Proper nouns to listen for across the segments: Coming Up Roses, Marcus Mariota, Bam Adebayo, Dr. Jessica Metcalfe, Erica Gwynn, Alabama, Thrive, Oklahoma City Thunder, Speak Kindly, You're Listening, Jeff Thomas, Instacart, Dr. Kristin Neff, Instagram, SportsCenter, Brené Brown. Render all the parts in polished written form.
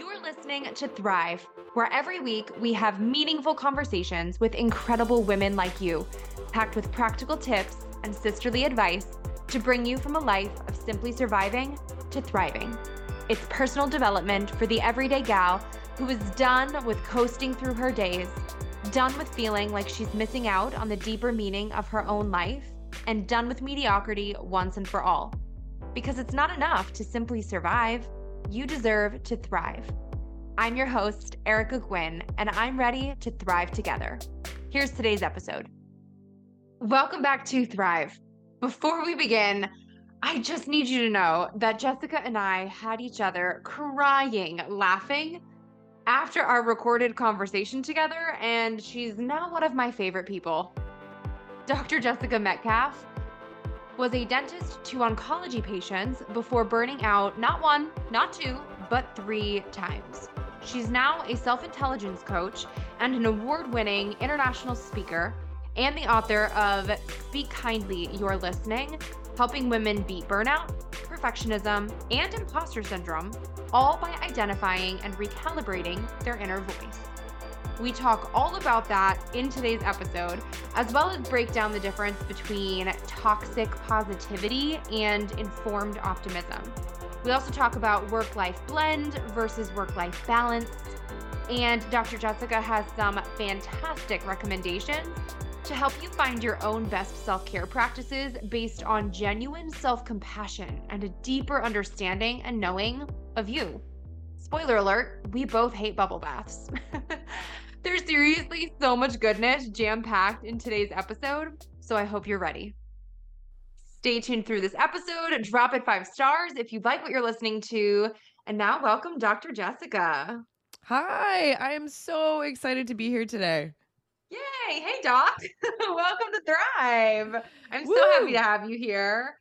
You're listening to Thrive, where every week we have meaningful conversations with incredible women like you, packed with practical tips and sisterly advice to bring you from a life of simply surviving to thriving. It's personal development for the everyday gal who is done with coasting through her days, done with feeling like she's missing out on the deeper meaning of her own life, and done with mediocrity once and for all. Because it's not enough to simply survive. You deserve to thrive. I'm your host, Erica Gwynn, and I'm ready to thrive together. Here's today's episode. Welcome back to Thrive. Before we begin, I just need you to know that Jessica and I had each other crying, laughing after our recorded conversation together, and she's now one of my favorite people. Dr. Jessica Metcalfe was a dentist to oncology patients before burning out not one, not two, but 3 times. She's now a self-intelligence coach and an award-winning international speaker and the author of Speak Kindly, You're Listening, helping women beat burnout, perfectionism, and imposter syndrome, all by identifying and recalibrating their inner voice. We talk all about that in today's episode, as well as break down the difference between toxic positivity and informed optimism. We also talk about work-life blend versus work-life balance. And Dr. Jessica has some fantastic recommendations to help you find your own best self-care practices based on genuine self-compassion and a deeper understanding and knowing of you. Spoiler alert, we both hate bubble baths. There's seriously so much goodness jam-packed in today's episode, so I hope you're ready. Stay tuned through this episode, drop it 5 stars if you like what you're listening to, and now welcome Dr. Jessica. Hi, I am so excited to be here today. Yay! Hey, Doc. Welcome to Thrive. I'm Woo! So happy to have you here.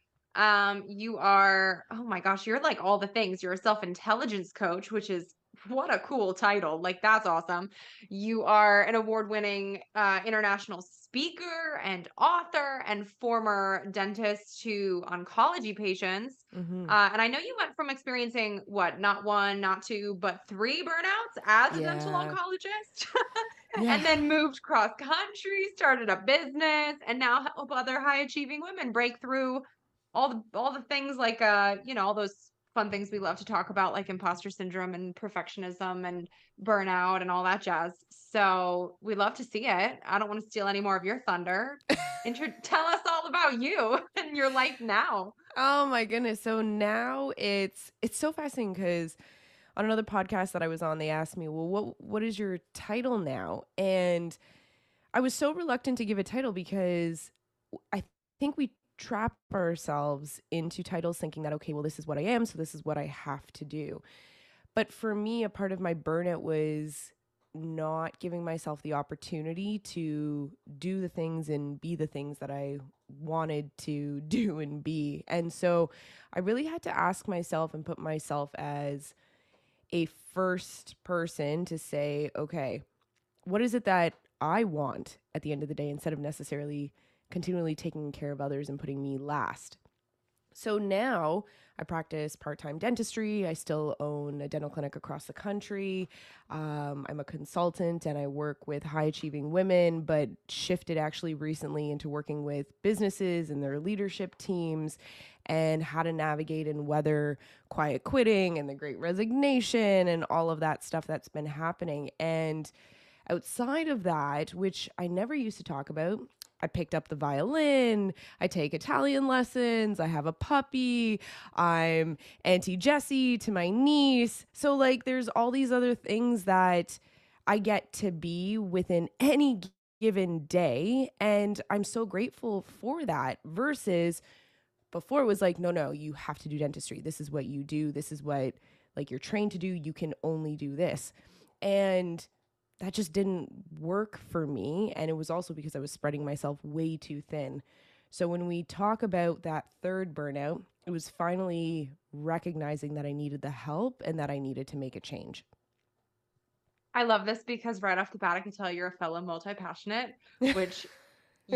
You are, oh my gosh, you're like all the things. You're a self-intelligence coach, which is what a cool title. Like, that's awesome. You are an award-winning international speaker and author and former dentist to oncology patients. Mm-hmm. And I know you went from experiencing what, not 1, not 2, but 3 burnouts as a dental oncologist and then moved cross country, started a business, and now help other high-achieving women break through all the things like, all those fun things we love to talk about, like imposter syndrome and perfectionism and burnout and all that jazz. So we love to see it. I don't want to steal any more of your thunder. Tell us all about you and your life now. Oh my goodness. So now it's so fascinating because on another podcast that I was on, they asked me, well, what is your title now? And I was so reluctant to give a title because I think we trap ourselves into titles thinking that, okay, well, this is what I am, so this is what I have to do. But for me, a part of my burnout was not giving myself the opportunity to do the things and be the things that I wanted to do and be. And so I really had to ask myself and put myself as a first person to say, okay, what is it that I want at the end of the day, instead of necessarily continually taking care of others and putting me last. So now I practice part-time dentistry. I still own a dental clinic across the country. I'm a consultant and I work with high-achieving women, but shifted actually recently into working with businesses and their leadership teams and how to navigate and weather quiet quitting and the great resignation and all of that stuff that's been happening. And outside of that, which I never used to talk about, I picked up the violin, I take Italian lessons, I have a puppy, I'm Auntie Jessie to my niece. So like there's all these other things that I get to be within any given day. And I'm so grateful for that versus before it was like, no, you have to do dentistry. This is what you do. This is what like you're trained to do. You can only do this. And that just didn't work for me. And it was also because I was spreading myself way too thin. So when we talk about that third burnout, it was finally recognizing that I needed the help and that I needed to make a change. I love this because right off the bat, I can tell you're a fellow multi-passionate, which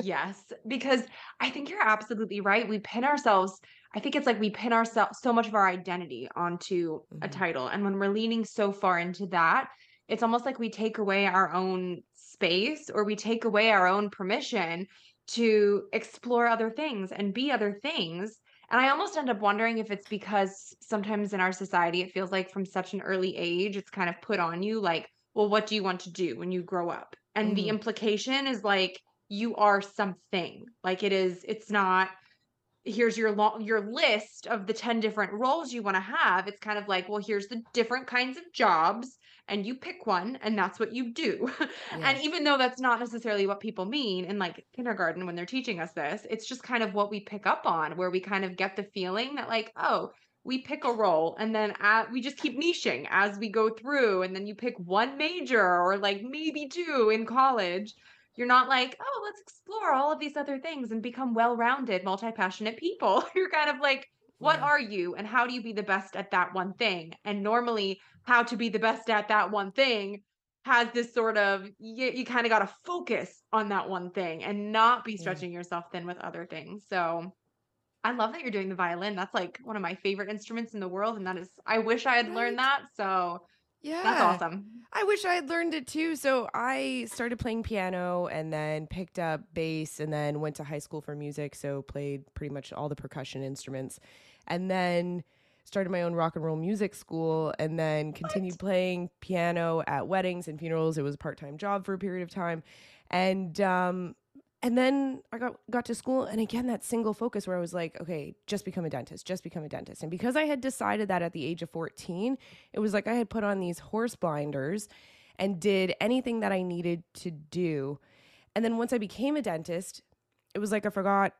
Yes, because I think you're absolutely right. We pin ourselves, I think it's like we pin ourselves, so much of our identity onto a title. And when we're leaning so far into that, it's almost like we take away our own space, or we take away our own permission to explore other things and be other things. And I almost end up wondering if it's because sometimes in our society, it feels like from such an early age, it's kind of put on you like, well, what do you want to do when you grow up? And the implication is like, you are something. Like it's not, here's your list of the 10 different roles you want to have. It's kind of like, well, here's the different kinds of jobs and you pick one and that's what you do. Yes. And even though that's not necessarily what people mean in like kindergarten when they're teaching us this, it's just kind of what we pick up on, where we kind of get the feeling that like, oh, we pick a role and then we just keep niching as we go through. And then you pick one major or like maybe two in college. You're not like, oh, let's explore all of these other things and become well-rounded, multi-passionate people. You're kind of like, what are you and how do you be the best at that one thing? And normally how to be the best at that one thing has this sort of, you kind of got to focus on that one thing and not be stretching yourself thin with other things. So I love that you're doing the violin. That's like one of my favorite instruments in the world. And that is, I wish I had learned that. So yeah. That's awesome. I wish I had learned it too. So I started playing piano and then picked up bass and then went to high school for music. So played pretty much all the percussion instruments and then started my own rock and roll music school and then continued playing piano at weddings and funerals. It was a part-time job for a period of time. And then I got to school. And again, that single focus where I was like, okay, just become a dentist. And because I had decided that at the age of 14, it was like I had put on these horse blinders and did anything that I needed to do. And then once I became a dentist, it was like I forgot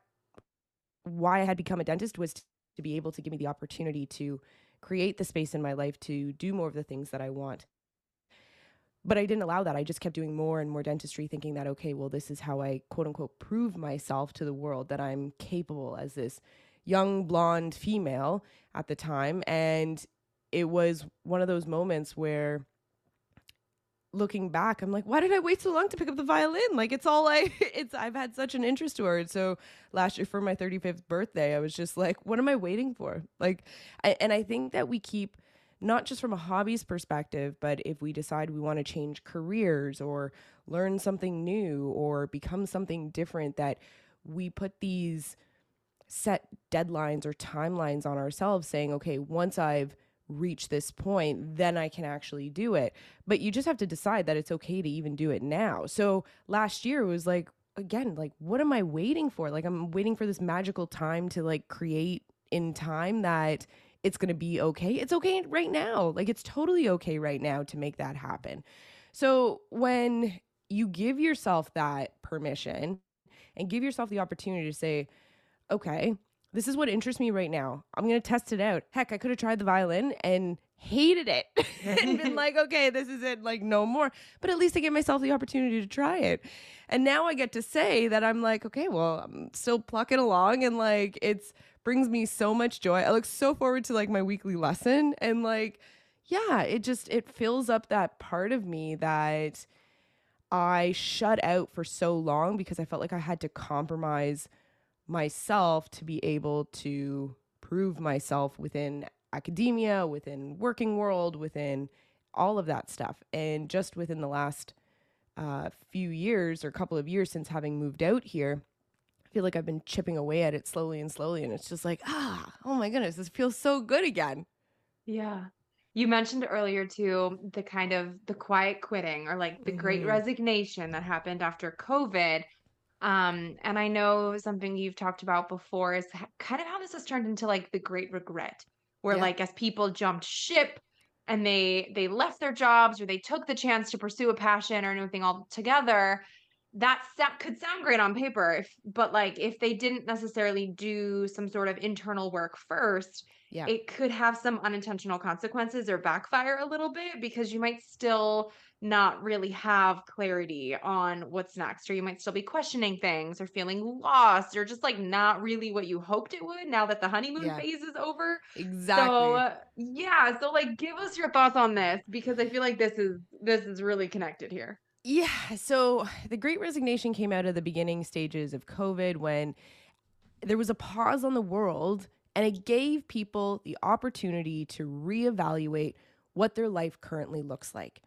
why I had become a dentist was to be able to give me the opportunity to create the space in my life to do more of the things that I want. But I didn't allow that. I just kept doing more and more dentistry, thinking that, okay, well, this is how I, quote unquote, prove myself to the world that I'm capable as this young blonde female at the time. And it was one of those moments where looking back, I'm like, why did I wait so long to pick up the violin? Like I've had such an interest to it. So last year for my 35th birthday, I was just like, what am I waiting for? And I think that we keep, not just from a hobbies perspective, but if we decide we want to change careers or learn something new or become something different, that we put these set deadlines or timelines on ourselves saying, okay, once I've reached this point, then I can actually do it. But you just have to decide that it's okay to even do it now. So last year was like, again, like, what am I waiting for? Like, I'm waiting for this magical time to like create in time that it's going to be okay. It's okay right now. Like it's totally okay right now to make that happen. So when you give yourself that permission and give yourself the opportunity to say, okay, this is what interests me right now. I'm going to test it out. Heck, I could have tried the violin and hated it and been like, okay, this is it. Like no more, but at least I gave myself the opportunity to try it. And now I get to say that I'm like, okay, well, I'm still plucking along and like, it's brings me so much joy. I look so forward to like my weekly lesson and like, yeah, it fills up that part of me that I shut out for so long because I felt like I had to compromise myself to be able to prove myself within academia, within working world, within all of that stuff. And just within the last few years or couple of years since having moved out here, feel like I've been chipping away at it slowly, and it's just like, oh my goodness, this feels so good again. Yeah. You mentioned earlier too the kind of the quiet quitting or like the great resignation that happened after COVID. And I know something you've talked about before is kind of how this has turned into like the great regret, where like as people jumped ship and they left their jobs or they took the chance to pursue a passion or anything altogether. That could sound great on paper, but like if they didn't necessarily do some sort of internal work first, it could have some unintentional consequences or backfire a little bit because you might still not really have clarity on what's next, or you might still be questioning things or feeling lost or just like not really what you hoped it would now that the honeymoon phase is over. Exactly. So like give us your thoughts on this because I feel like this is really connected here. Yeah. So the Great Resignation came out of the beginning stages of COVID when there was a pause on the world, and it gave people the opportunity to reevaluate what their life currently looks like.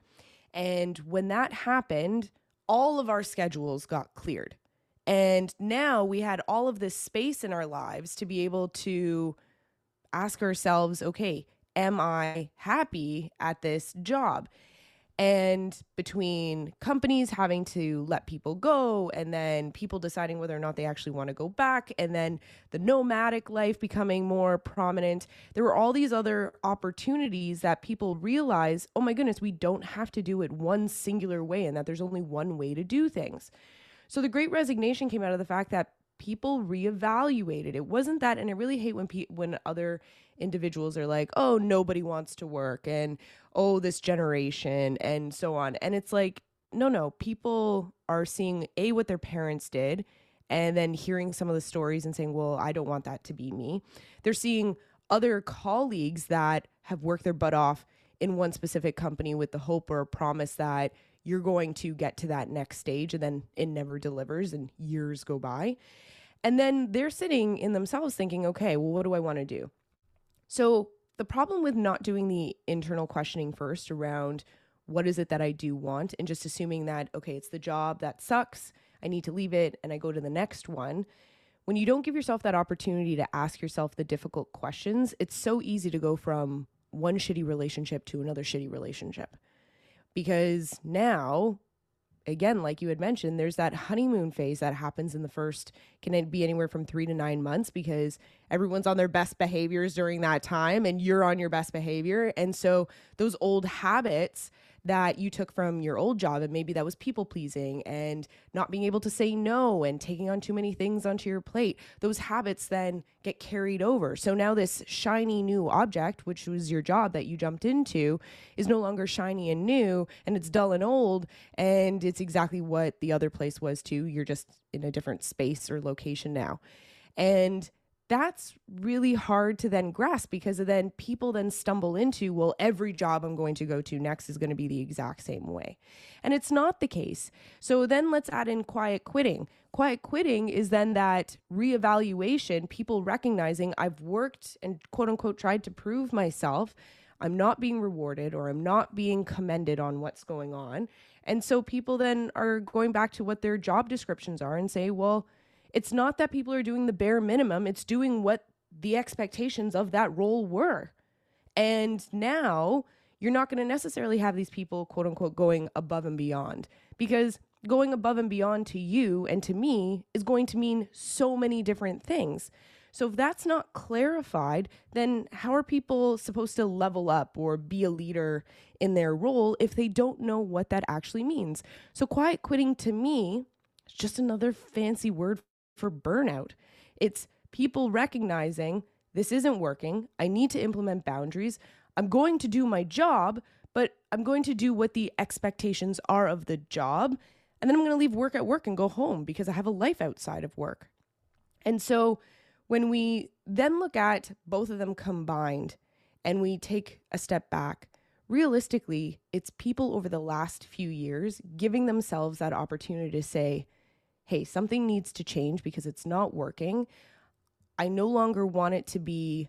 And when that happened, all of our schedules got cleared. And now we had all of this space in our lives to be able to ask ourselves, okay, am I happy at this job? And between companies having to let people go, and then people deciding whether or not they actually want to go back, and then the nomadic life becoming more prominent, there were all these other opportunities that people realize, oh my goodness, we don't have to do it one singular way, and that there's only one way to do things. So the Great Resignation came out of the fact that people reevaluated. It wasn't that, and I really hate when other individuals are like, oh, nobody wants to work, and oh, this generation, and so on. And it's like, no, people are seeing A, what their parents did, and then hearing some of the stories and saying, well, I don't want that to be me. They're seeing other colleagues that have worked their butt off in one specific company with the hope or promise that you're going to get to that next stage, and then it never delivers and years go by. And then they're sitting in themselves thinking, okay, well, what do I want to do? So the problem with not doing the internal questioning first around what is it that I do want, and just assuming that, okay, it's the job that sucks, I need to leave it, and I go to the next one. When you don't give yourself that opportunity to ask yourself the difficult questions, it's so easy to go from one shitty relationship to another shitty relationship. Because now, again, like you had mentioned, there's that honeymoon phase that happens in the first, can it be anywhere from 3 to 9 months, because everyone's on their best behaviors during that time, and you're on your best behavior. And so those old habits that you took from your old job, and maybe that was people pleasing and not being able to say no and taking on too many things onto your plate, those habits then get carried over. So now this shiny new object, which was your job that you jumped into, is no longer shiny and new, and it's dull and old, and it's exactly what the other place was too. You're just in a different space or location now. And that's really hard to then grasp, because then people then stumble into, well, every job I'm going to go to next is going to be the exact same way. And it's not the case. So then let's add in quiet quitting. Quiet quitting is then that reevaluation, people recognizing I've worked and quote unquote tried to prove myself. I'm not being rewarded, or I'm not being commended on what's going on. And so people then are going back to what their job descriptions are and say, well, it's not that people are doing the bare minimum, it's doing what the expectations of that role were. And now you're not going to necessarily have these people, quote unquote, going above and beyond, because going above and beyond to you and to me is going to mean so many different things. So if that's not clarified, then how are people supposed to level up or be a leader in their role if they don't know what that actually means? So quiet quitting to me is just another fancy word for burnout. It's people recognizing this isn't working. I need to implement boundaries. I'm going to do my job, but I'm going to do what the expectations are of the job. And then I'm going to leave work at work and go home, because I have a life outside of work. And so when we then look at both of them combined and we take a step back, realistically, it's people over the last few years giving themselves that opportunity to say, hey, something needs to change because it's not working. I no longer want it to be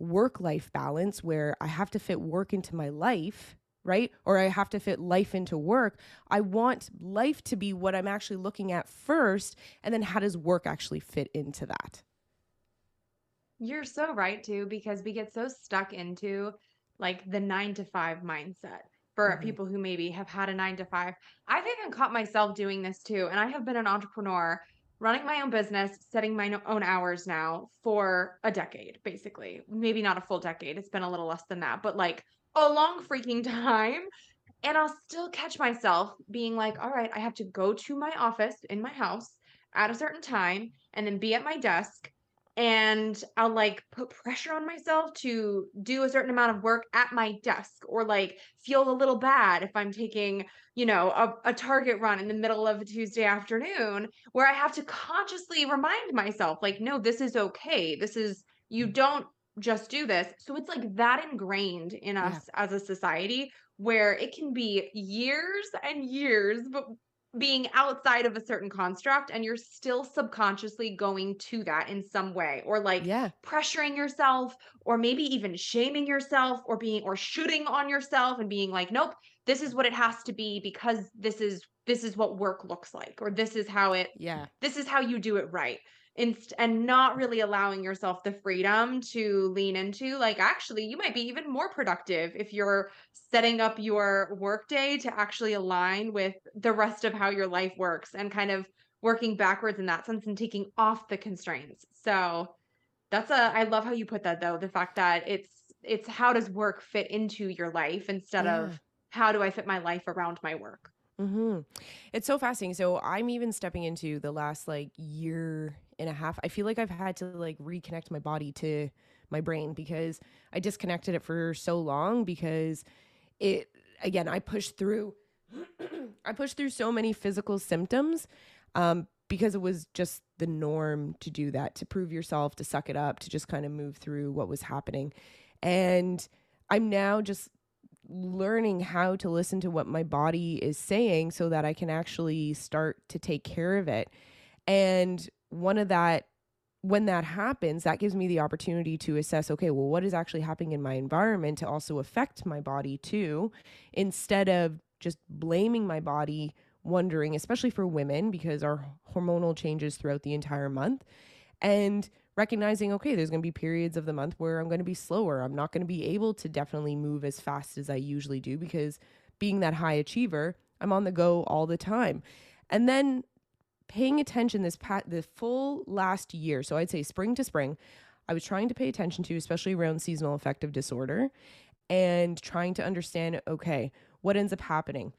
work-life balance where I have to fit work into my life, right? Or I have to fit life into work. I want life to be what I'm actually looking at first, and then how does work actually fit into that? You're so right too, because we get so stuck into like the 9-to-5 mindset. For people who maybe have had a 9-to-5. I've even caught myself doing this too. And I have been an entrepreneur running my own business, setting my own hours now for a decade, basically. Maybe not a full decade. It's been a little less than that, but like a long freaking time. And I'll still catch myself being like, all right, I have to go to my office in my house at a certain time and then be at my desk. And I'll like put pressure on myself to do a certain amount of work at my desk, or like feel a little bad if I'm taking, you know, a Target run in the middle of a Tuesday afternoon, where I have to consciously remind myself like, no, this is okay. This is, you don't just do this. So it's like that ingrained in us as a society where it can be years and years, but being outside of a certain construct, and you're still subconsciously going to that in some way, or like pressuring yourself, or maybe even shaming yourself, or shooting on yourself and being like, nope, this is what it has to be, because this is what work looks like, or this is how it, this is how you do it right. And not really allowing yourself the freedom to lean into, like, actually, you might be even more productive if you're setting up your workday to actually align with the rest of how your life works, and kind of working backwards in that sense and taking off the constraints. So I love how you put that, though. The fact that it's how does work fit into your life instead of how do I fit my life around my work? Mm-hmm. It's so fascinating. So I'm even stepping into the last like year and a half, I feel like I've had to like reconnect my body to my brain, because I disconnected it for so long, because I pushed through so many physical symptoms, because it was just the norm to do that, to prove yourself, to suck it up, to just kind of move through what was happening. And I'm now just learning how to listen to what my body is saying so that I can actually start to take care of it. And when that happens, that gives me the opportunity to assess, okay, well, what is actually happening in my environment to also affect my body too, instead of just blaming my body, wondering, especially for women, because our hormonal changes throughout the entire month, and recognizing, okay, there's going to be periods of the month where I'm going to be slower. I'm not going to be able to definitely move as fast as I usually do, because being that high achiever, I'm on the go all the time. And then paying attention the full last year. So I'd say spring to spring, I was trying to pay attention to, especially around seasonal affective disorder, and trying to understand, okay, what ends up happening.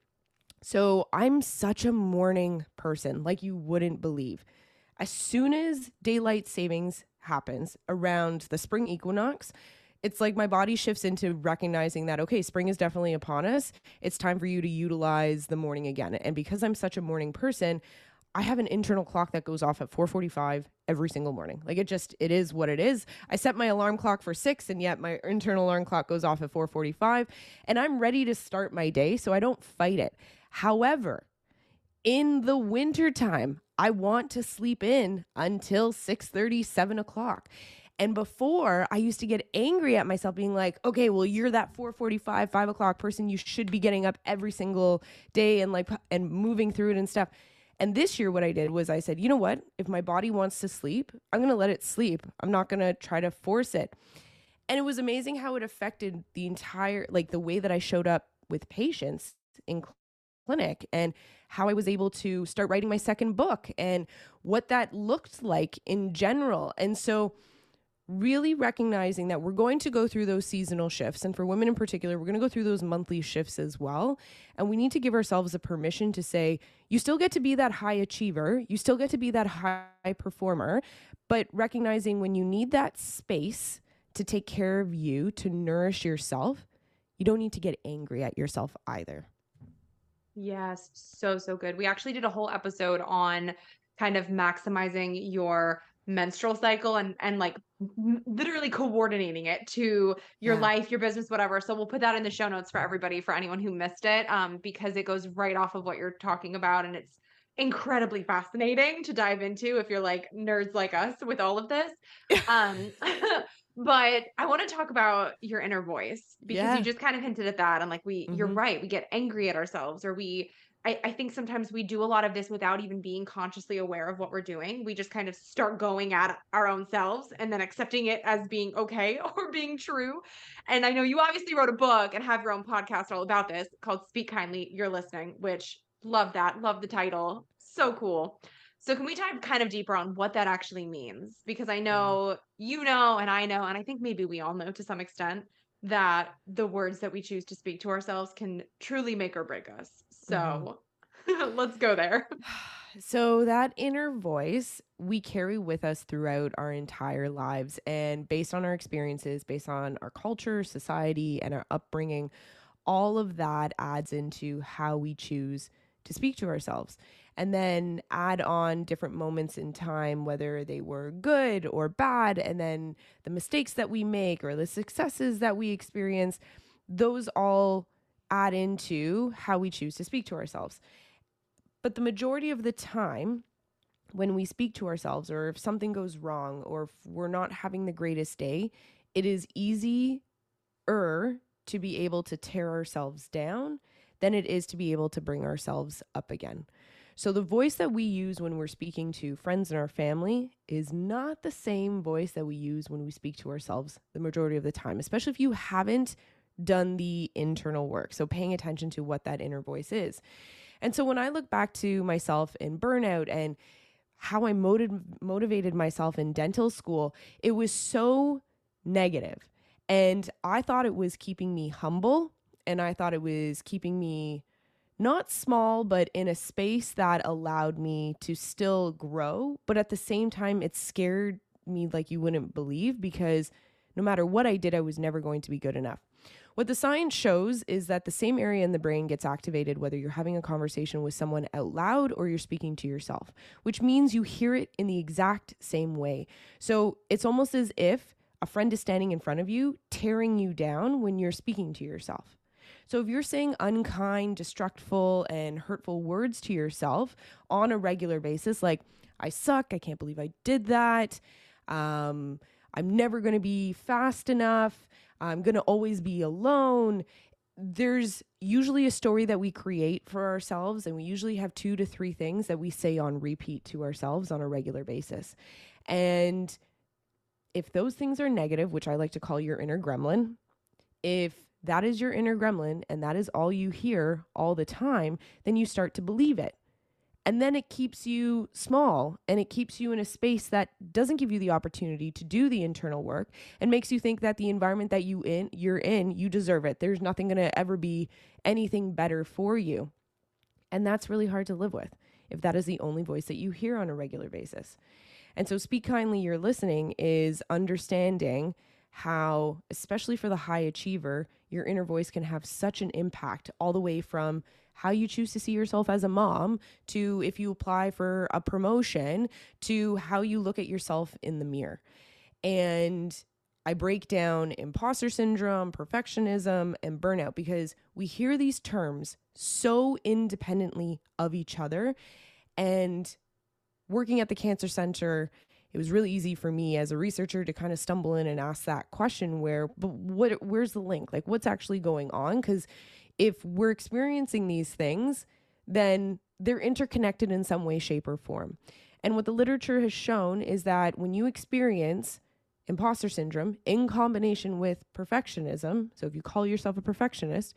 So I'm such a morning person, like you wouldn't believe. As soon as daylight savings happens around the spring equinox, it's like my body shifts into recognizing that, okay, spring is definitely upon us. It's time for you to utilize the morning again. And because I'm such a morning person, I have an internal clock that goes off at 4:45 every single morning. Like it is what it is. I set my alarm clock for 6, and yet my internal alarm clock goes off at 4:45, and I'm ready to start my day. So I don't fight it. However, in the wintertime, I want to sleep in until 6:30, 7 o'clock. And before, I used to get angry at myself, being like, okay, well, you're that 4:45, 5 o'clock person. You should be getting up every single day and moving through it and stuff. And this year what I did was I said, you know what? If my body wants to sleep, I'm going to let it sleep. I'm not going to try to force it. And it was amazing how it affected the entire, like the way that I showed up with patients in clinic, and how I was able to start writing my second book, and what that looked like in general. And so really recognizing that we're going to go through those seasonal shifts. And for women in particular, we're going to go through those monthly shifts as well. And we need to give ourselves the permission to say, you still get to be that high achiever. You still get to be that high performer, but recognizing when you need that space to take care of you, to nourish yourself, you don't need to get angry at yourself either. Yes. So, so good. We actually did a whole episode on kind of maximizing your menstrual cycle and like literally coordinating it to your life, your business, whatever. So we'll put that in the show notes for everybody, for anyone who missed it, because it goes right off of what you're talking about. And it's incredibly fascinating to dive into if you're like nerds like us with all of this. But I want to talk about your inner voice, because you just kind of hinted at that. And like, you're right. We get angry at ourselves, or I think sometimes we do a lot of this without even being consciously aware of what we're doing. We just kind of start going at our own selves and then accepting it as being okay or being true. And I know you obviously wrote a book and have your own podcast all about this called Speak Kindly, You're Listening, which love that. Love the title. So cool. So can we dive kind of deeper on what that actually means? Because I know, you know, and I think maybe we all know to some extent that the words that we choose to speak to ourselves can truly make or break us. So let's go there. So that inner voice we carry with us throughout our entire lives, and based on our experiences, based on our culture, society, and our upbringing, all of that adds into how we choose to speak to ourselves. And then add on different moments in time, whether they were good or bad, and then the mistakes that we make or the successes that we experience, those all add into how we choose to speak to ourselves. But the majority of the time when we speak to ourselves, or if something goes wrong, or if we're not having the greatest day, it is easier to be able to tear ourselves down than it is to be able to bring ourselves up again. So the voice that we use when we're speaking to friends and our family is not the same voice that we use when we speak to ourselves the majority of the time, especially if you haven't done the internal work. So paying attention to what that inner voice is. And so when I look back to myself in burnout and how I motivated myself in dental school, it was so negative. And I thought it was keeping me humble, and I thought it was keeping me not small, but in a space that allowed me to still grow. But at the same time, it scared me like you wouldn't believe, because no matter what I did, I was never going to be good enough. What the science shows is that the same area in the brain gets activated whether you're having a conversation with someone out loud or you're speaking to yourself, which means you hear it in the exact same way. So it's almost as if a friend is standing in front of you, tearing you down when you're speaking to yourself. So if you're saying unkind, destructive, and hurtful words to yourself on a regular basis, like, I suck, I can't believe I did that, I'm never going to be fast enough, I'm going to always be alone. There's usually a story that we create for ourselves, and we usually have 2 to 3 things that we say on repeat to ourselves on a regular basis. And if those things are negative, which I like to call your inner gremlin, if that is your inner gremlin and that is all you hear all the time, then you start to believe it. And then it keeps you small, and it keeps you in a space that doesn't give you the opportunity to do the internal work, and makes you think that the environment that you're in, you deserve it. There's nothing going to ever be anything better for you. And that's really hard to live with if that is the only voice that you hear on a regular basis. And so Speak Kindly, You're Listening is understanding how, especially for the high achiever, your inner voice can have such an impact, all the way from how you choose to see yourself as a mom, to if you apply for a promotion, to how you look at yourself in the mirror. And I break down imposter syndrome, perfectionism, and burnout, because we hear these terms so independently of each other. And working at the cancer center, it was really easy for me as a researcher to kind of stumble in and ask that question, where's the link? Like, what's actually going on? Because if we're experiencing these things, then they're interconnected in some way, shape, or form. And what the literature has shown is that when you experience imposter syndrome in combination with perfectionism, so if you call yourself a perfectionist,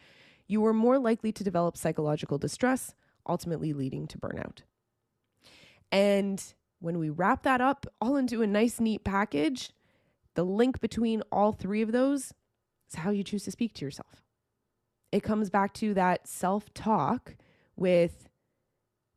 you are more likely to develop psychological distress, ultimately leading to burnout. And when we wrap that up all into a nice, neat package, the link between all 3 of those is how you choose to speak to yourself. It comes back to that self-talk with,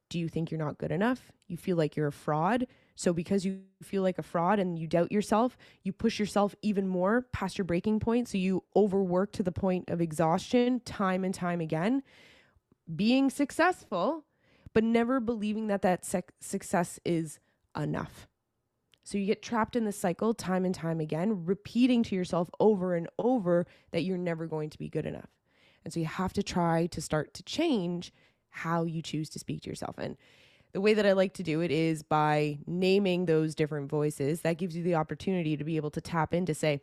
do you think you're not good enough? You feel like you're a fraud. So because you feel like a fraud and you doubt yourself, you push yourself even more past your breaking point. So you overwork to the point of exhaustion time and time again. Being successful, but never believing that success is enough. So you get trapped in the cycle time and time again, repeating to yourself over and over that you're never going to be good enough. And so you have to try to start to change how you choose to speak to yourself. And the way that I like to do it is by naming those different voices. That gives you the opportunity to be able to tap in to say,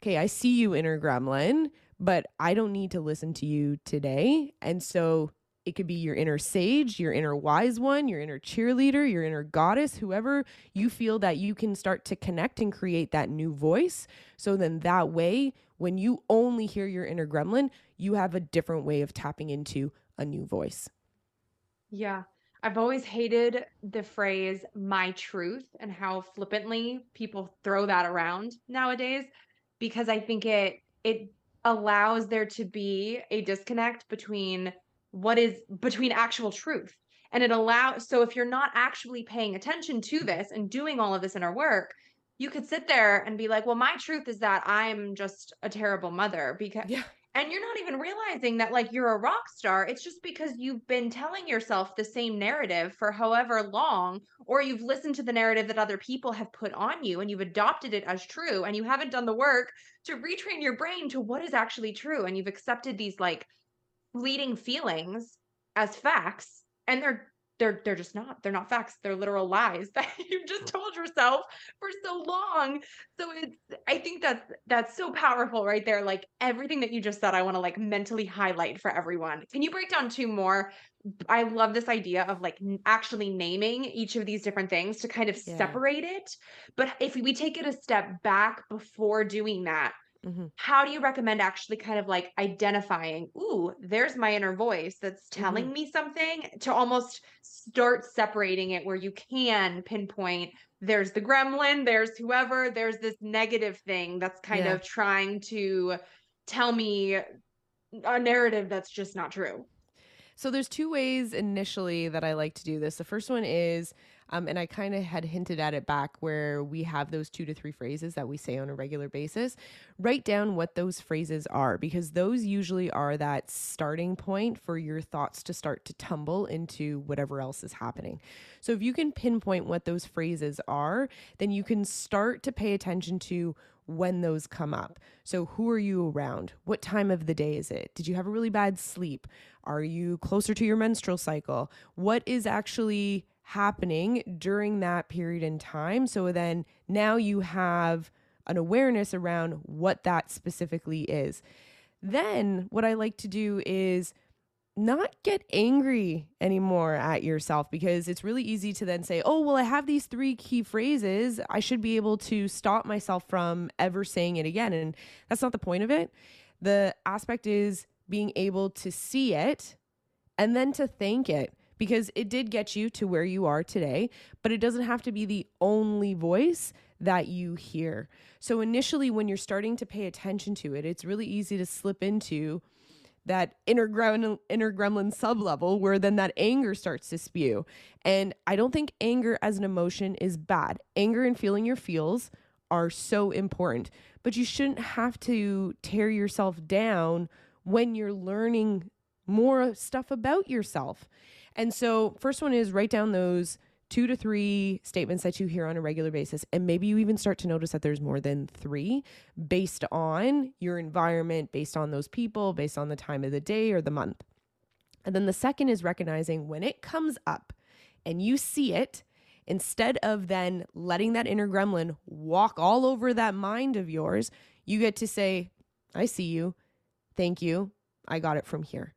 okay, I see you, inner gremlin, but I don't need to listen to you today. And so it could be your inner sage, your inner wise one, your inner cheerleader, your inner goddess, whoever you feel that you can start to connect and create that new voice. So then that way, when you only hear your inner gremlin, you have a different way of tapping into a new voice. Yeah. I've always hated the phrase "my truth" and how flippantly people throw that around nowadays, because I think it allows there to be a disconnect between actual truth. And so if you're not actually paying attention to this and doing all of this inner work, you could sit there and be like, well, my truth is that I'm just a terrible mother and you're not even realizing that, like, you're a rock star. It's just because you've been telling yourself the same narrative for however long, or you've listened to the narrative that other people have put on you and you've adopted it as true, and you haven't done the work to retrain your brain to what is actually true. And you've accepted these, like, leading feelings as facts, and they're just not. They're not facts. They're literal lies that you just told yourself for so long. So I think that's so powerful right there. Like everything that you just said, I want to like mentally highlight for everyone. Can you break down two more? I love this idea of like actually naming each of these different things to kind of separate it. But if we take it a step back before doing that, how do you recommend actually kind of like identifying, ooh, there's my inner voice that's telling me something, to almost start separating it where you can pinpoint there's the gremlin, there's whoever, there's this negative thing that's kind of trying to tell me a narrative that's just not true? So there's two ways initially that I like to do this. The first one is, and I kind of had hinted at it back where we have those 2 to 3 phrases that we say on a regular basis. Write down what those phrases are, because those usually are that starting point for your thoughts to start to tumble into whatever else is happening. So if you can pinpoint what those phrases are, then you can start to pay attention to when those come up. So who are you around? What time of the day is it? Did you have a really bad sleep? Are you closer to your menstrual cycle? What is actually happening during that period in time? So then now you have an awareness around what that specifically is. Then what I like to do is not get angry anymore at yourself, because it's really easy to then say, oh, well, I have these 3 key phrases. I should be able to stop myself from ever saying it again. And that's not the point of it. The aspect is being able to see it and then to thank it, because it did get you to where you are today, but it doesn't have to be the only voice that you hear. So initially, when you're starting to pay attention to it, it's really easy to slip into that inner gremlin sublevel, where then that anger starts to spew. And I don't think anger as an emotion is bad. Anger and feeling your feels are so important, but you shouldn't have to tear yourself down when you're learning more stuff about yourself. And so first one is write down those 2 to 3 statements that you hear on a regular basis. And maybe you even start to notice that there's more than 3 based on your environment, based on those people, based on the time of the day or the month. And then the second is recognizing when it comes up and you see it, instead of then letting that inner gremlin walk all over that mind of yours, you get to say, I see you. Thank you. I got it from here.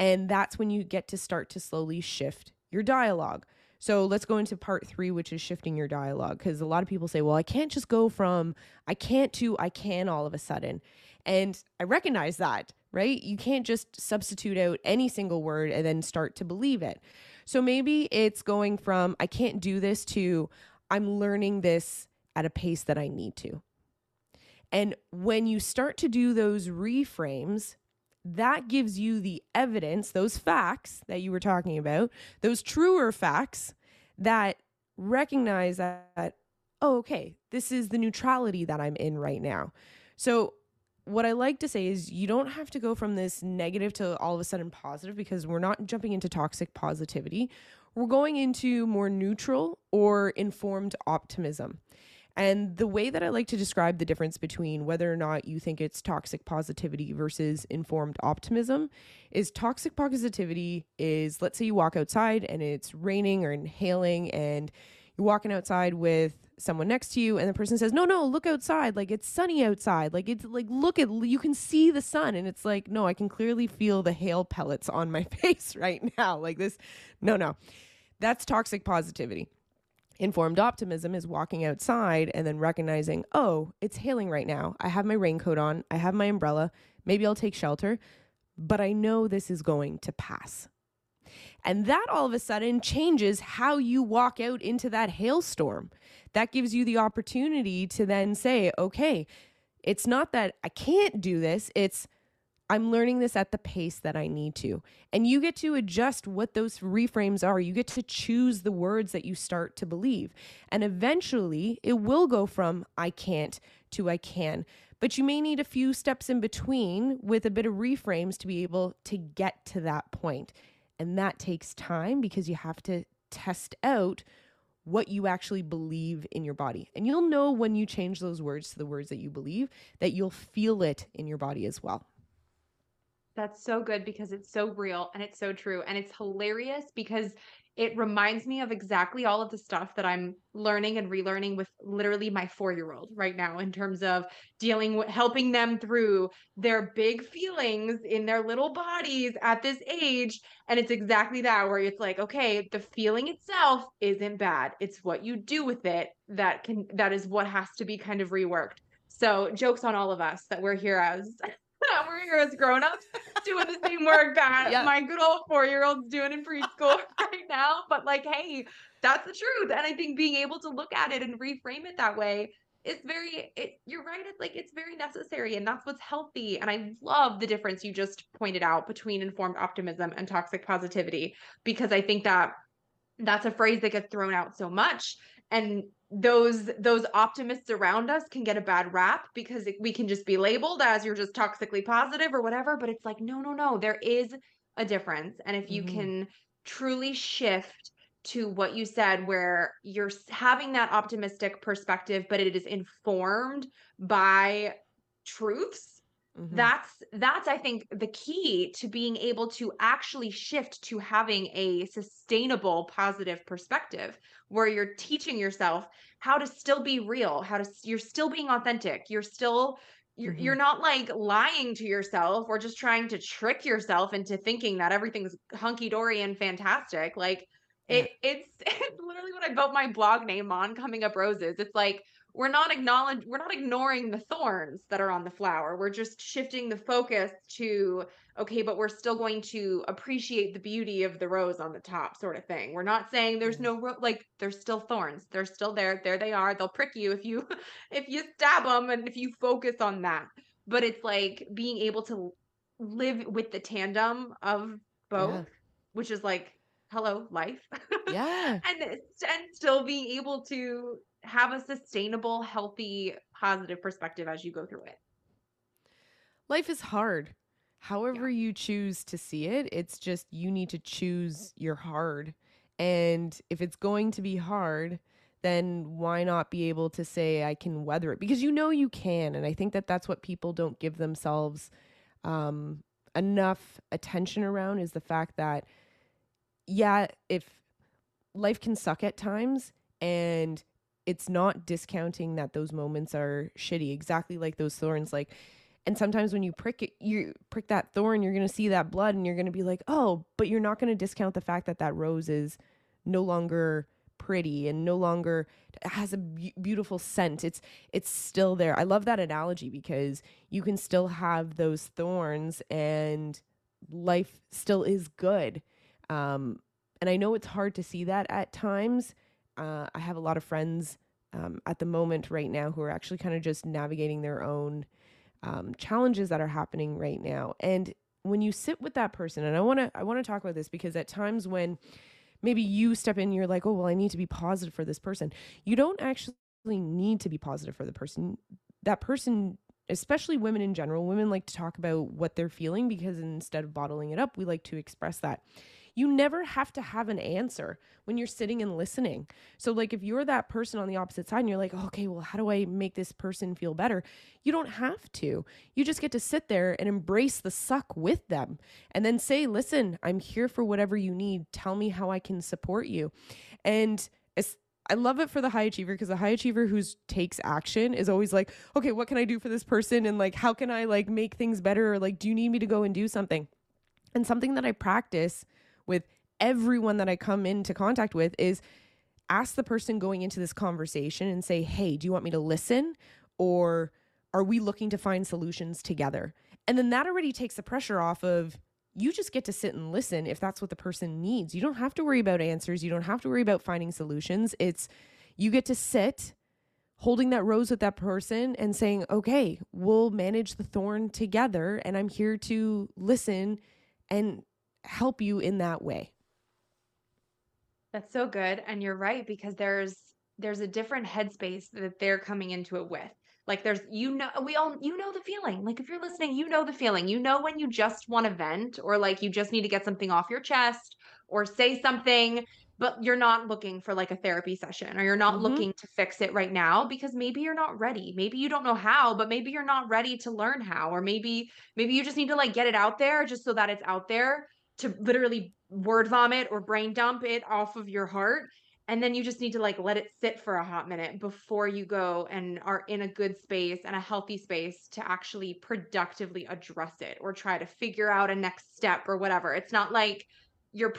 And that's when you get to start to slowly shift your dialogue. So let's go into part 3, which is shifting your dialogue. Because a lot of people say, well, I can't just go from I can't to I can all of a sudden. And I recognize that, right? You can't just substitute out any single word and then start to believe it. So maybe it's going from I can't do this to I'm learning this at a pace that I need to. And when you start to do those reframes, that gives you the evidence, those facts that you were talking about, those truer facts that recognize that, oh, okay, this is the neutrality that I'm in right now. So what I like to say is you don't have to go from this negative to all of a sudden positive, because we're not jumping into toxic positivity. We're going into more neutral or informed optimism. And the way that I like to describe the difference between whether or not you think it's toxic positivity versus informed optimism is toxic positivity is, let's say you walk outside and it's raining or hailing and you're walking outside with someone next to you and the person says, no, look outside. Like it's sunny outside. Like it's like, you can see the sun. And it's like, no, I can clearly feel the hail pellets on my face right now. Like this, no, that's toxic positivity. Informed optimism is walking outside and then recognizing, oh, it's hailing right now. I have my raincoat on. I have my umbrella. Maybe I'll take shelter, but I know this is going to pass. And that all of a sudden changes how you walk out into that hailstorm. That gives you the opportunity to then say, okay, it's not that I can't do this. It's I'm learning this at the pace that I need to. And you get to adjust what those reframes are. You get to choose the words that you start to believe. And eventually it will go from I can't to I can. But you may need a few steps in between with a bit of reframes to be able to get to that point. And that takes time because you have to test out what you actually believe in your body. And you'll know when you change those words to the words that you believe that you'll feel it in your body as well. That's so good because it's so real and it's so true. And it's hilarious because it reminds me of exactly all of the stuff that I'm learning and relearning with literally my 4-year-old right now in terms of dealing with helping them through their big feelings in their little bodies at this age. And it's exactly that, where it's like, okay, the feeling itself isn't bad. It's what you do with it that is what has to be kind of reworked. So jokes on all of us that we're here as we're here as grown-ups doing the same work that my good old 4-year-old's doing in preschool right now. But like, hey, that's the truth. And I think being able to look at it and reframe it that way is you're right. It's like, it's very necessary, and that's what's healthy. And I love the difference you just pointed out between informed optimism and toxic positivity, because I think that that's a phrase that gets thrown out so much. And those optimists around us can get a bad rap because we can just be labeled as you're just toxically positive or whatever. But it's like, no, there is a difference. And if you can truly shift to what you said, where you're having that optimistic perspective, but it is informed by truths, that's, I think, the key to being able to actually shift to having a sustainable, positive perspective, where you're teaching yourself how to still be real, you're still being authentic. You're not like lying to yourself or just trying to trick yourself into thinking that everything's hunky-dory and fantastic. Like it's literally what I built my blog name on, Coming Up Roses. It's like, we're not ignoring the thorns that are on the flower. We're just shifting the focus to, okay, but we're still going to appreciate the beauty of the rose on the top, sort of thing. We're not saying there's no, like, there's still thorns. They're still there. There they are. They'll prick you if you stab them and if you focus on that. But it's like being able to live with the tandem of both, which is like, hello, life. Yeah. and still being able to have a sustainable, healthy, positive perspective as you go through it. Life is hard. However you choose to see it, it's just, you need to choose your hard. And if it's going to be hard, then why not be able to say, I can weather it? Because you know you can. And I think that that's what people don't give themselves enough attention around, is the fact that, if life can suck at times, and it's not discounting that those moments are shitty, exactly like those thorns. Like, and sometimes when you prick that thorn, you're going to see that blood and you're going to be like, oh, but you're not going to discount the fact that rose is no longer pretty and no longer has a beautiful scent. It's still there. I love that analogy, because you can still have those thorns and life still is good. And I know it's hard to see that at times. I have a lot of friends at the moment right now who are actually kind of just navigating their own challenges that are happening right now. And when you sit with that person, and I want to talk about this, because at times when maybe you step in, you're like, oh, well, I need to be positive for this person. You don't actually need to be positive for the person. That person, especially women in general, women like to talk about what they're feeling, because instead of bottling it up, we like to express that. You never have to have an answer when you're sitting and listening. So like, if you're that person on the opposite side and you're like, okay, well, how do I make this person feel better? You don't have to. You just get to sit there and embrace the suck with them, and then say, listen, I'm here for whatever you need. Tell me how I can support you. And I love it for the high achiever, because the high achiever who takes action is always like, okay, what can I do for this person? And like, how can I like make things better? Or like, do you need me to go and do something? And something that I practice with everyone that I come into contact with is ask the person going into this conversation and say, hey, do you want me to listen? Or are we looking to find solutions together? And then that already takes the pressure off of, you just get to sit and listen if that's what the person needs. You don't have to worry about answers. You don't have to worry about finding solutions. It's, you get to sit holding that rose with that person and saying, okay, we'll manage the thorn together, and I'm here to listen and help you in that way. That's so good. And you're right, because there's a different headspace that they're coming into it with. Like, we all the feeling. Like, if you're listening, you know the feeling, when you just want to vent, or like you just need to get something off your chest or say something. but you're not looking for like a therapy session, or you're not looking to fix it right now because maybe you're not ready. Maybe you don't know how, but maybe you're not ready to learn how, or maybe you just need to like get it out there just so that it's out there to literally word vomit or brain dump it off of your heart. And then you just need to like let it sit for a hot minute before you go and are in a good space and a healthy space to actually productively address it or try to figure out a next step or whatever. It's not like you're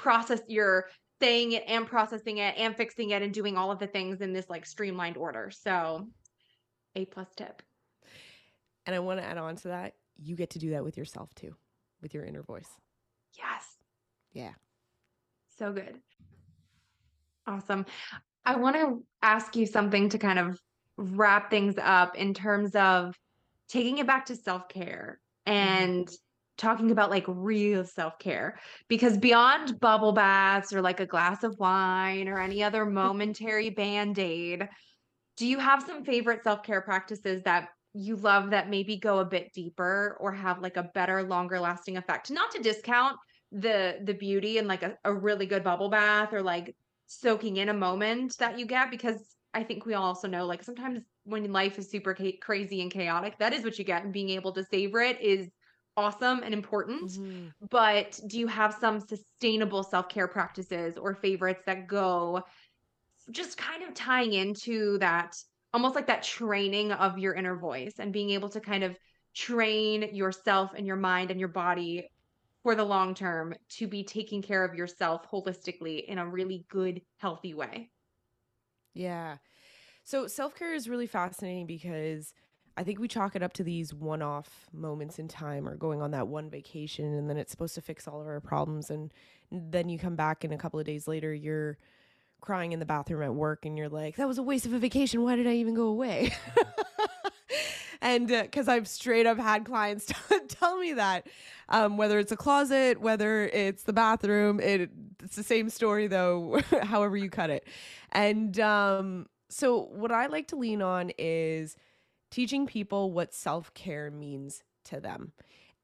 saying it and processing it and fixing it and doing all of the things in this like streamlined order. So A+ tip. And I want to add on to that. You get to do that with yourself too, with your inner voice. Yes. Yeah. So good. Awesome. I want to ask you something to kind of wrap things up in terms of taking it back to self-care and talking about like real self-care, because beyond bubble baths or like a glass of wine or any other momentary Band-Aid, do you have some favorite self-care practices that you love that maybe go a bit deeper or have like a better, longer lasting effect? Not to discount the beauty and like a really good bubble bath or like soaking in a moment that you get, because I think we all also know like sometimes when life is super crazy and chaotic, that is what you get, and being able to savor it is awesome and important. But do you have some sustainable self-care practices or favorites that go just kind of tying into that, almost like that training of your inner voice and being able to kind of train yourself and your mind and your body for the long term to be taking care of yourself holistically in a really good, healthy way? Yeah. So self-care is really fascinating because I think we chalk it up to these one-off moments in time or going on that one vacation, and then it's supposed to fix all of our problems. And then you come back and a couple of days later, you're crying in the bathroom at work and you're like, that was a waste of a vacation. Why did I even go away? And because I've straight up had clients tell me that, whether it's a closet, whether it's the bathroom, it's the same story though, however you cut it. And so what I like to lean on is teaching people what self-care means to them.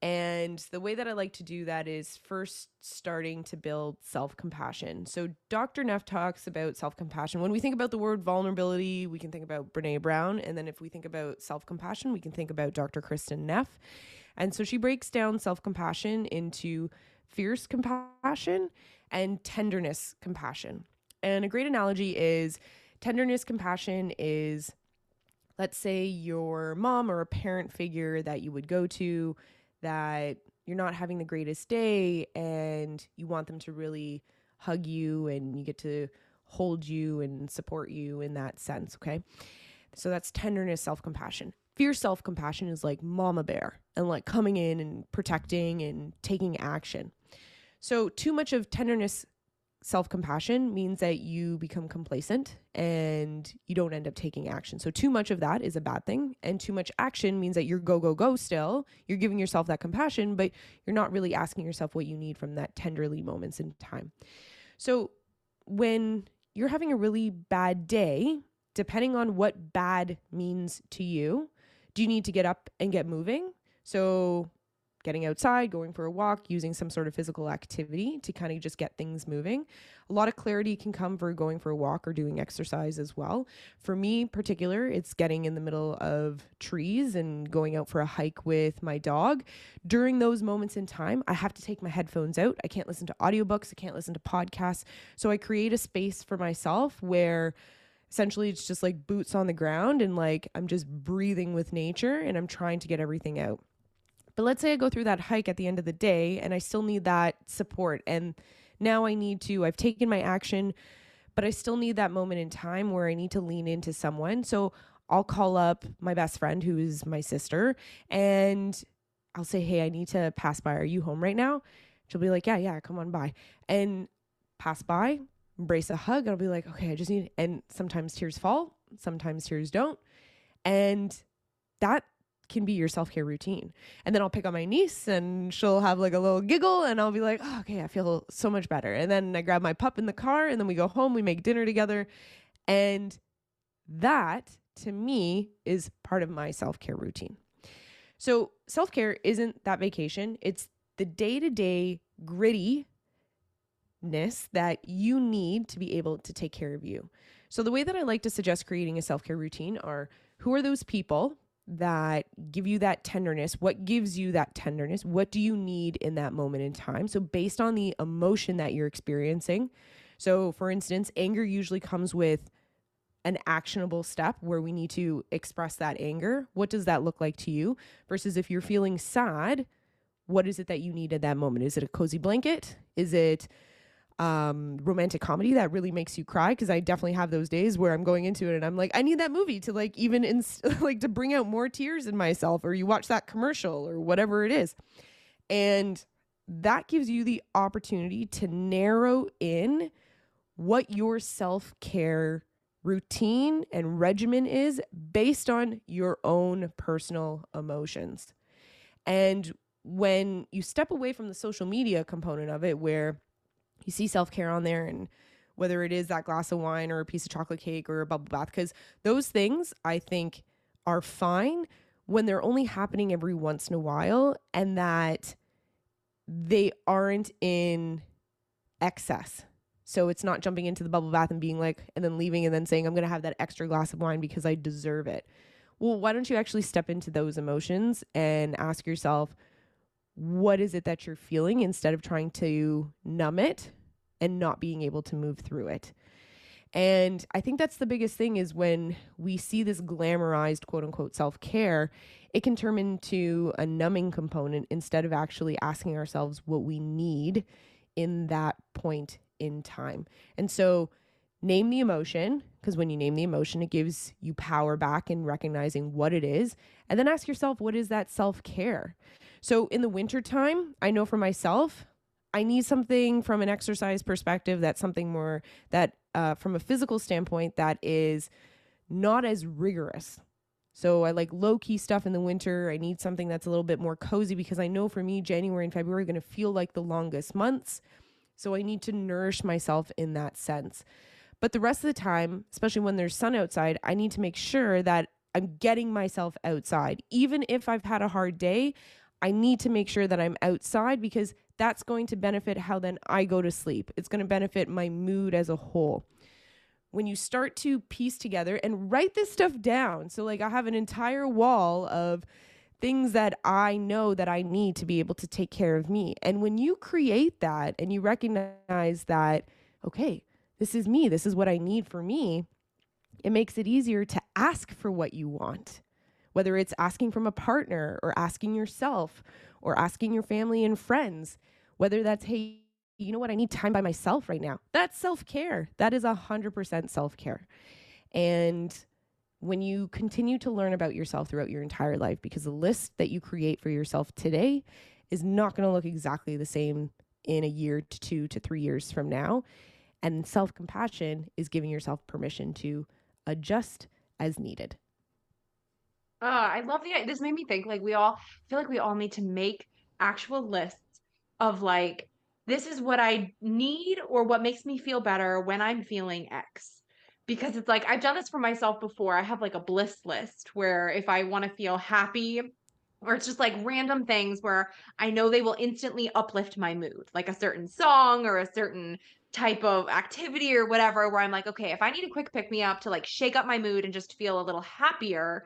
And the way that I like to do that is first starting to build self-compassion. So Dr. Neff talks about self-compassion. When we think about the word vulnerability, we can think about Brené Brown. And then if we think about self-compassion, we can think about Dr. Kristin Neff. And so she breaks down self-compassion into fierce compassion and tenderness compassion. And a great analogy is tenderness compassion is, let's say, your mom or a parent figure that you would go to that you're not having the greatest day and you want them to really hug you and you get to hold you and support you in that sense. Okay. So that's tenderness, self-compassion. Fierce self-compassion is like mama bear and like coming in and protecting and taking action. So too much of tenderness, self-compassion means that you become complacent and you don't end up taking action. So too much of that is a bad thing, and too much action means that you're go, go, go still. You're giving yourself that compassion, but you're not really asking yourself what you need from that tenderly moments in time. So when you're having a really bad day, depending on what bad means to you, do you need to get up and get moving? So getting outside, going for a walk, using some sort of physical activity to kind of just get things moving. A lot of clarity can come for going for a walk or doing exercise as well. For me in particular, it's getting in the middle of trees and going out for a hike with my dog. During those moments in time, I have to take my headphones out. I can't listen to audiobooks. I can't listen to podcasts. So I create a space for myself where essentially it's just like boots on the ground and like I'm just breathing with nature and I'm trying to get everything out. But let's say I go through that hike at the end of the day and I still need that support. And now I've taken my action, but I still need that moment in time where I need to lean into someone. So I'll call up my best friend, who is my sister, and I'll say, hey, I need to pass by. Are you home right now? She'll be like, yeah, come on by. And pass by, embrace a hug. And I'll be like, okay, I just need, and sometimes tears fall, sometimes tears don't. And that can be your self-care routine. And then I'll pick on my niece and she'll have like a little giggle and I'll be like, oh, okay, I feel so much better. And then I grab my pup in the car and then we go home, we make dinner together. And that to me is part of my self-care routine. So self-care isn't that vacation. It's the day-to-day gritty that you need to be able to take care of you. So the way that I like to suggest creating a self-care routine are, who are those people that give you that tenderness? What gives you that tenderness? What do you need in that moment in time? So based on the emotion that you're experiencing. So for instance, anger usually comes with an actionable step where we need to express that anger. What does that look like to you? Versus if you're feeling sad, what is it that you need at that moment? Is it a cozy blanket? Is it romantic comedy that really makes you cry? Because I definitely have those days where I'm going into it and I'm like, I need that movie to like even to bring out more tears in myself, or you watch that commercial or whatever it is. And that gives you the opportunity to narrow in what your self-care routine and regimen is based on your own personal emotions. And when you step away from the social media component of it, where you see self-care on there, and whether it is that glass of wine or a piece of chocolate cake or a bubble bath, because those things I think are fine when they're only happening every once in a while and that they aren't in excess. So it's not jumping into the bubble bath and being like, and then leaving and then saying, I'm going to have that extra glass of wine because I deserve it. Well, why don't you actually step into those emotions and ask yourself, what is it that you're feeling, instead of trying to numb it and not being able to move through it? And I think that's the biggest thing, is when we see this glamorized quote unquote self-care, it can turn into a numbing component instead of actually asking ourselves what we need in that point in time. And so name the emotion, because when you name the emotion, it gives you power back in recognizing what it is. And then ask yourself, what is that self-care? So in the wintertime, I know for myself, I need something from an exercise perspective, that's something more that from a physical standpoint that is not as rigorous. So I like low-key stuff in the winter. I need something that's a little bit more cozy, because I know for me, January and February are going to feel like the longest months. So I need to nourish myself in that sense. But the rest of the time, especially when there's sun outside, I need to make sure that I'm getting myself outside. Even if I've had a hard day, I need to make sure that I'm outside, because that's going to benefit how then I go to sleep. It's going to benefit my mood as a whole. When you start to piece together and write this stuff down. So like I have an entire wall of things that I know that I need to be able to take care of me. And when you create that and you recognize that, okay, this is me, this is what I need for me, it makes it easier to ask for what you want, whether it's asking from a partner or asking yourself or asking your family and friends, whether that's, hey, you know what, I need time by myself right now. That's self-care. That is 100% self-care. And when you continue to learn about yourself throughout your entire life, because the list that you create for yourself today is not going to look exactly the same in a year to 2 to 3 years from now. And self-compassion is giving yourself permission to adjust as needed. Oh, I love this made me think, like, we all need to make actual lists of like, this is what I need or what makes me feel better when I'm feeling X. Because it's like, I've done this for myself before. I have like a bliss list where if I want to feel happy, or it's just like random things where I know they will instantly uplift my mood, like a certain song or a certain type of activity or whatever, where I'm like, okay, if I need a quick pick me up to like shake up my mood and just feel a little happier,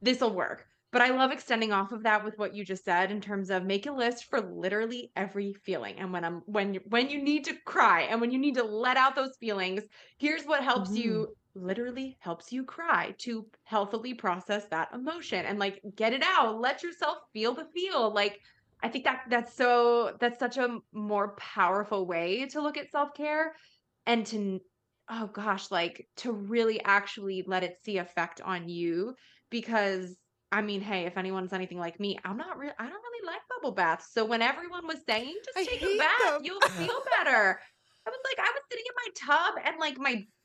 this will work. But I love extending off of that with what you just said in terms of make a list for literally every feeling. And when you need to cry and when you need to let out those feelings, here's what helps you, literally helps you cry, to healthily process that emotion and like get it out, let yourself feel the feel. Like, I think that's such a more powerful way to look at self-care, and to, oh gosh, like to really actually let it see effect on you. Because I mean, hey, if anyone's anything like me, I don't really like bubble baths. So when everyone was saying, just take a bath, you'll feel better, I was sitting in my tub and like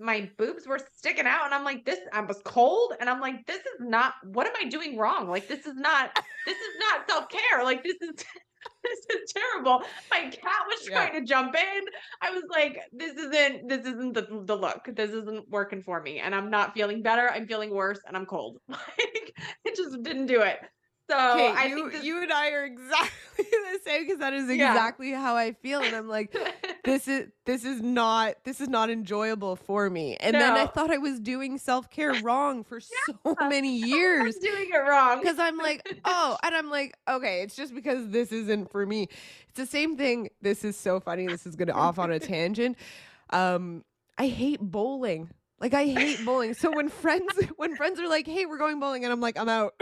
my boobs were sticking out, and I'm like, I was cold, and I'm like, this is not, what am I doing wrong? Like, this is not self-care. Like, this is terrible. My cat was trying to jump in. I was like, this isn't the look. This isn't working for me. And I'm not feeling better. I'm feeling worse, and I'm cold. Like, it just didn't do it. So I think you and I are exactly the same, because that is exactly how I feel. And I'm like, this is not enjoyable for me. And then I thought I was doing self-care wrong for so many years. I'm doing it wrong. Because I'm like, oh, and I'm like, okay, it's just because this isn't for me. It's the same thing. This is so funny. This is going to off on a tangent. I hate bowling. Like, I hate bowling. So when friends are like, hey, we're going bowling, and I'm like, I'm out.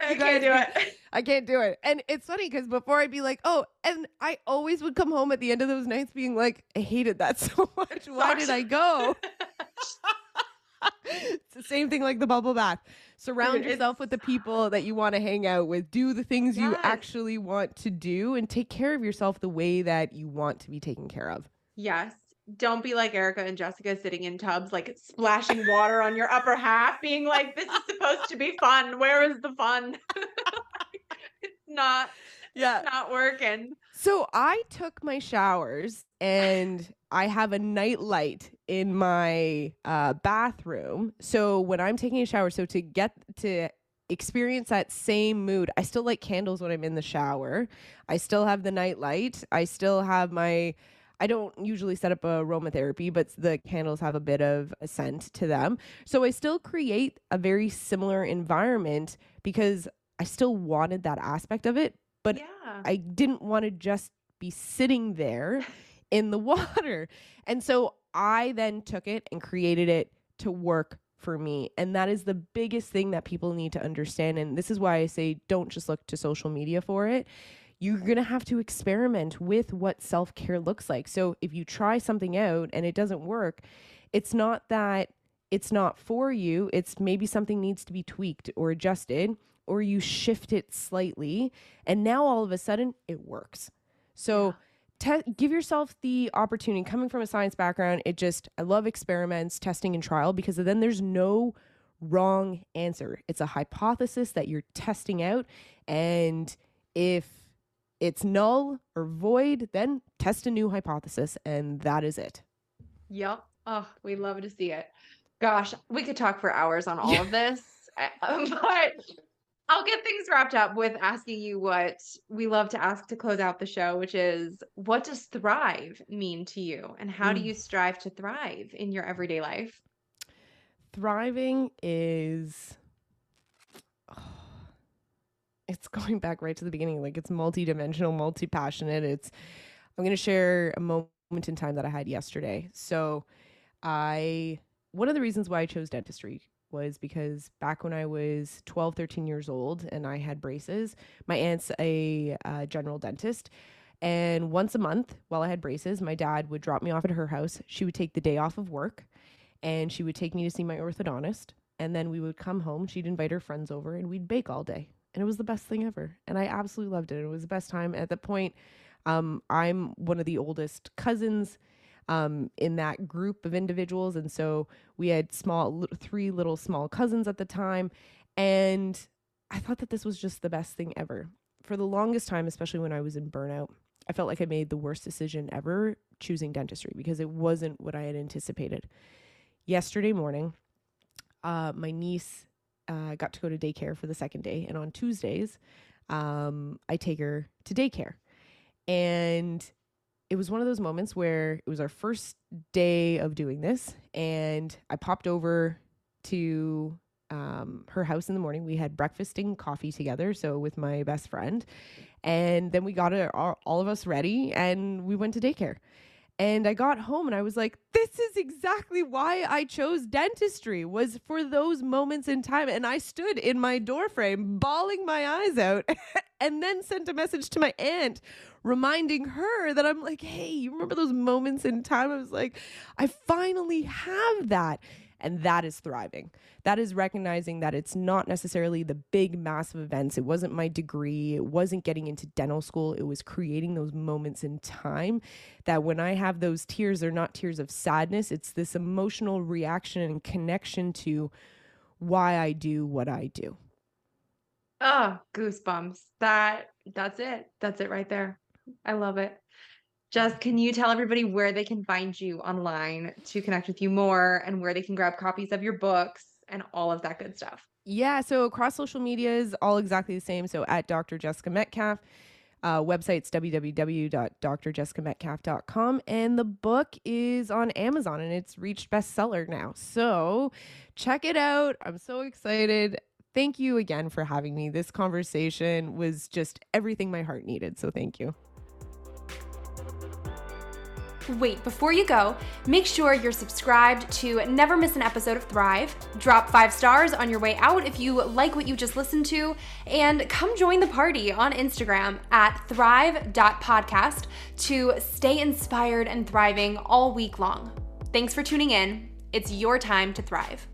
I can't do it. I can't do it. And it's funny because before I'd be like, oh, and I always would come home at the end of those nights being like, I hated that so much. Why did I go? It's the same thing like the bubble bath. Surround yourself with the people that you want to hang out with. Do the things you actually want to do and take care of yourself the way that you want to be taken care of. Yes. Don't be like Erica and Jessica sitting in tubs, like splashing water on your upper half, being like, this is supposed to be fun. Where is the fun? It's not working. So I took my showers and I have a night light in my bathroom. So when I'm taking a shower, so to get to experience that same mood, I still light candles when I'm in the shower. I still have the night light. I still have my... I don't usually set up aromatherapy, but the candles have a bit of a scent to them. So I still create a very similar environment because I still wanted that aspect of it, but I didn't want to just be sitting there in the water. And so I then took it and created it to work for me. And that is the biggest thing that people need to understand. And this is why I say, don't just look to social media for it. You're going to have to experiment with what self-care looks like. So if you try something out and it doesn't work, it's not that it's not for you. It's maybe something needs to be tweaked or adjusted, or you shift it slightly. And now all of a sudden it works. So give yourself the opportunity. Coming from a science background, I love experiments, testing and trial, because then there's no wrong answer. It's a hypothesis that you're testing out. And if it's null or void, then test a new hypothesis, and that is it. Yep. Oh, we love to see it. Gosh, we could talk for hours on all of this, but I'll get things wrapped up with asking you what we love to ask to close out the show, which is, what does thrive mean to you, and how do you strive to thrive in your everyday life? Thriving is... it's going back right to the beginning. Like, it's multidimensional, multi-passionate. I'm going to share a moment in time that I had yesterday. So one of the reasons why I chose dentistry was because back when I was 12, 13 years old and I had braces, my aunt's a general dentist. And once a month while I had braces, my dad would drop me off at her house. She would take the day off of work and she would take me to see my orthodontist. And then we would come home. She'd invite her friends over and we'd bake all day. And it was the best thing ever. And I absolutely loved it. It was the best time. At that point, I'm one of the oldest cousins in that group of individuals. And so we had three little small cousins at the time. And I thought that this was just the best thing ever. For the longest time, especially when I was in burnout, I felt like I made the worst decision ever choosing dentistry because it wasn't what I had anticipated. Yesterday morning, my niece... got to go to daycare for the second day. And on Tuesdays, I take her to daycare. And it was one of those moments where it was our first day of doing this. And I popped over to her house in the morning. We had breakfast and coffee together, so with my best friend. And then we got all of us ready and we went to daycare. And I got home and I was like, this is exactly why I chose dentistry, was for those moments in time. And I stood in my doorframe, bawling my eyes out, and then sent a message to my aunt, reminding her that I'm like, hey, you remember those moments in time? I was like, I finally have that. And that is thriving. That is recognizing that it's not necessarily the big, massive events. It wasn't my degree. It wasn't getting into dental school. It was creating those moments in time that when I have those tears, they're not tears of sadness. It's this emotional reaction and connection to why I do what I do. Oh, goosebumps. That's it. That's it right there. I love it. Jess, can you tell everybody where they can find you online to connect with you more and where they can grab copies of your books and all of that good stuff? Yeah. So across social media is all exactly the same. So at Dr. Jessica Metcalfe, Website's www.drjessicametcalfe.com, and the book is on Amazon and it's reached bestseller now. So check it out. I'm so excited. Thank you again for having me. This conversation was just everything my heart needed. So thank you. Wait, before you go, make sure you're subscribed to never miss an episode of Thrive. Drop 5 stars on your way out if you like what you just listened to, and come join the party on Instagram at thrive.podcast to stay inspired and thriving all week long. Thanks for tuning in. It's your time to thrive.